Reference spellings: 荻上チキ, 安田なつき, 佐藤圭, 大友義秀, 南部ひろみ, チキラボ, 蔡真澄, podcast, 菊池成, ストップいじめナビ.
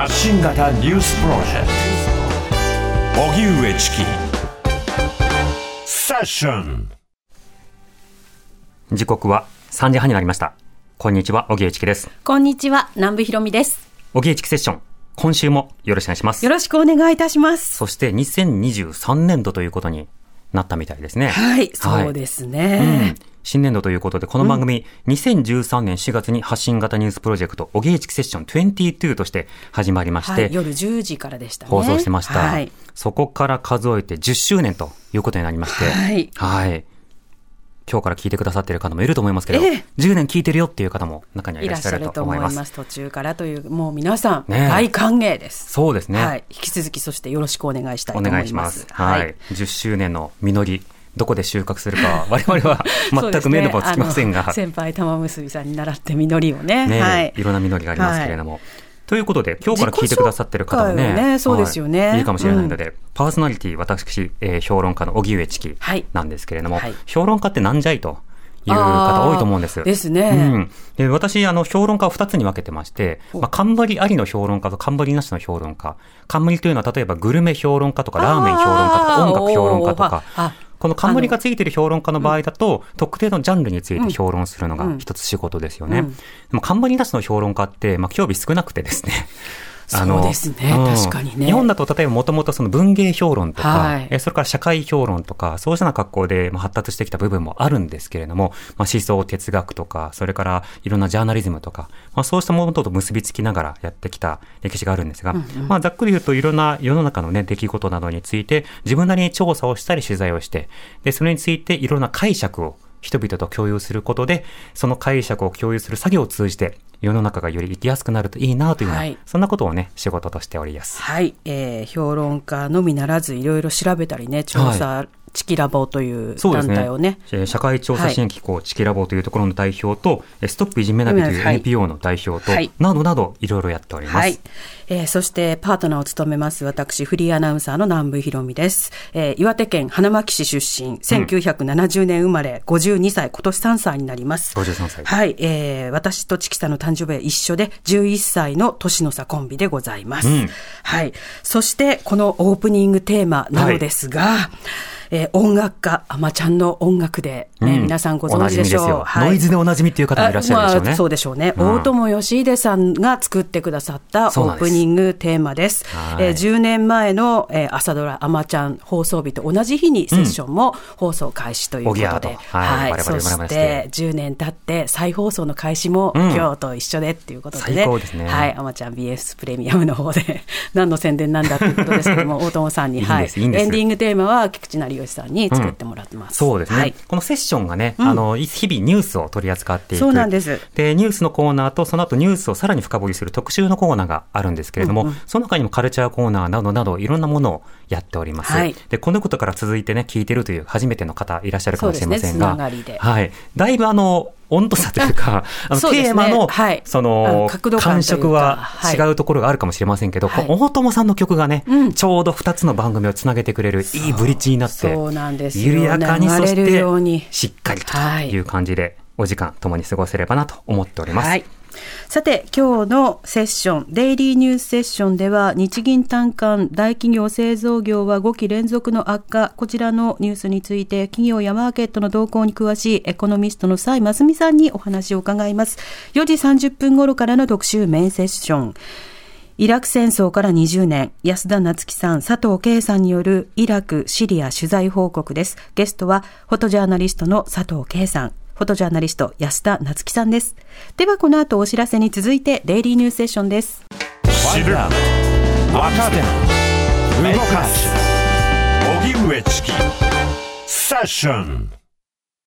発信型ニュースプロジェクト荻上チキセッション。時刻は3時半になりました。こんにちは、荻上チキです。こんにちは、南部ひろみです。荻上チキセッション、今週もよろしくお願いします。よろしくお願いいたします。そして2023年度ということになったみたいですね。はい、そうですね、新年度ということで、この番組、2013年4月に発信型ニュースプロジェクト荻上チキセッション22として始まりまして、はい、夜10時からでしたね、放送してました、はい、そこから数えて10周年ということになりまして、はい、はい、今日から聞いてくださっている方もいると思いますけど、10年聞いてるよっていう方も中にはいらっしゃると思います。いらっしゃると思います。途中からという、もう皆さん、大歓迎です。そうですね、はい、引き続きそしてよろしくお願いしたいと思います。お願いします、はいはい、10周年の実り、どこで収穫するか我々は全く目処もつきませんが、ね、先輩玉結びさんに習って実りを ね、はい、いろんな実りがありますけれども、はい、ということで今日から聞いてくださってる方も ね、そうですよね、はい、いいかもしれないので、パーソナリティ私、評論家の荻上チキなんですけれども、はい、評論家ってなんじゃいという方多いと思うんです。ですね。うん、で、私、評論家を2つに分けてまして、まあ、冠ありの評論家と冠なしの評論家。冠というのは、例えばグルメ評論家とか、ラーメン評論家とか、音楽評論家とか、この冠がついている評論家の場合だと、特定のジャンルについて評論するのが一つ仕事ですよね。でも冠なしの評論家って、まあ、興味少なくてですね。そうですね、確かにね。日本だと例えばもともとその文芸評論とか、はい、それから社会評論とか、そうしたような格好で発達してきた部分もあるんですけれども、まあ、思想、哲学とか、それからいろんなジャーナリズムとか、まあ、そうしたものと結びつきながらやってきた歴史があるんですが、まあ、ざっくり言うといろんな世の中の、ね、出来事などについて自分なりに調査をしたり取材をして、でそれについていろんな解釈を人々と共有することで、その解釈を共有する作業を通じて世の中がより生きやすくなるといいなというような、はい、そんなことをね、仕事としております。はい、評論家のみならずいろいろ調べたりね、調査、はい、チキラボという団体を ね、社会調査支援機構、はい、チキラボというところの代表と、ストップいじめナビという NPO の代表と、はい、などなどいろいろやっております、はい。そしてパートナーを務めます私、フリーアナウンサーの南部ひろみです。岩手県花巻市出身、1970年生まれ、52歳、今年3歳になります。53歳、はい。私とチキさんの誕生日は一緒で、11歳の年の差コンビでございます、はい、そしてこのオープニングテーマなのですが、はい、音楽家あまちゃんの音楽で、ね、皆さんご存知でしょう、はい、ノイズでおなじみっていう方もいらっしゃるでしょうね、まあ、そうでしょうね、大友義秀さんが作ってくださったオープニングテーマで です、はい。10年前の、朝ドラあまちゃん放送日と同じ日にセッションも放送開始ということで、はいはい、そして10年経って再放送の開始も今日と一緒でっていうことで、最高ですね、はい、あまちゃん BS プレミアムの方で何の宣伝なんだということですけども大友さんに、はい、いいんです。エンディングテーマは菊池成さんに作ってもらってます、そうですね、はい、このセッションがね、日々ニュースを取り扱っていく、そうなんです。でニュースのコーナーと、その後ニュースをさらに深掘りする特集のコーナーがあるんですけれども、その他にもカルチャーコーナーなどなどいろんなものをやっております、はい、でこのことから続いてね、聞いてるという初めての方いらっしゃるかもしれませんが、そうですね、つながりで、はい、だいぶ温度差というかテーマの、はい、その感触は違うところがあるかもしれませんけど、はい、大友さんの曲がね、ちょうど2つの番組をつなげてくれるいいブリッジになって、そうなんですよ、緩やかに、そしてしっかりという感じでお時間共に過ごせればなと思っております、はい。さて今日のセッション、デイリーニュースセッションでは、日銀短観、大企業製造業は5期連続の悪化、こちらのニュースについて企業やマーケットの動向に詳しいエコノミストの蔡真澄さんにお話を伺います。4時30分頃からの特集メインセッション、イラク戦争から20年、安田なつきさん、佐藤圭さんによるイラク・シリア取材報告です。ゲストはフォトジャーナリストの佐藤圭さん、フォトジャーナリスト安田なつきさんです。ではこの後お知らせに続いてデイリーニュースセッションです。知る、わかる、動かす、荻上チキセッション。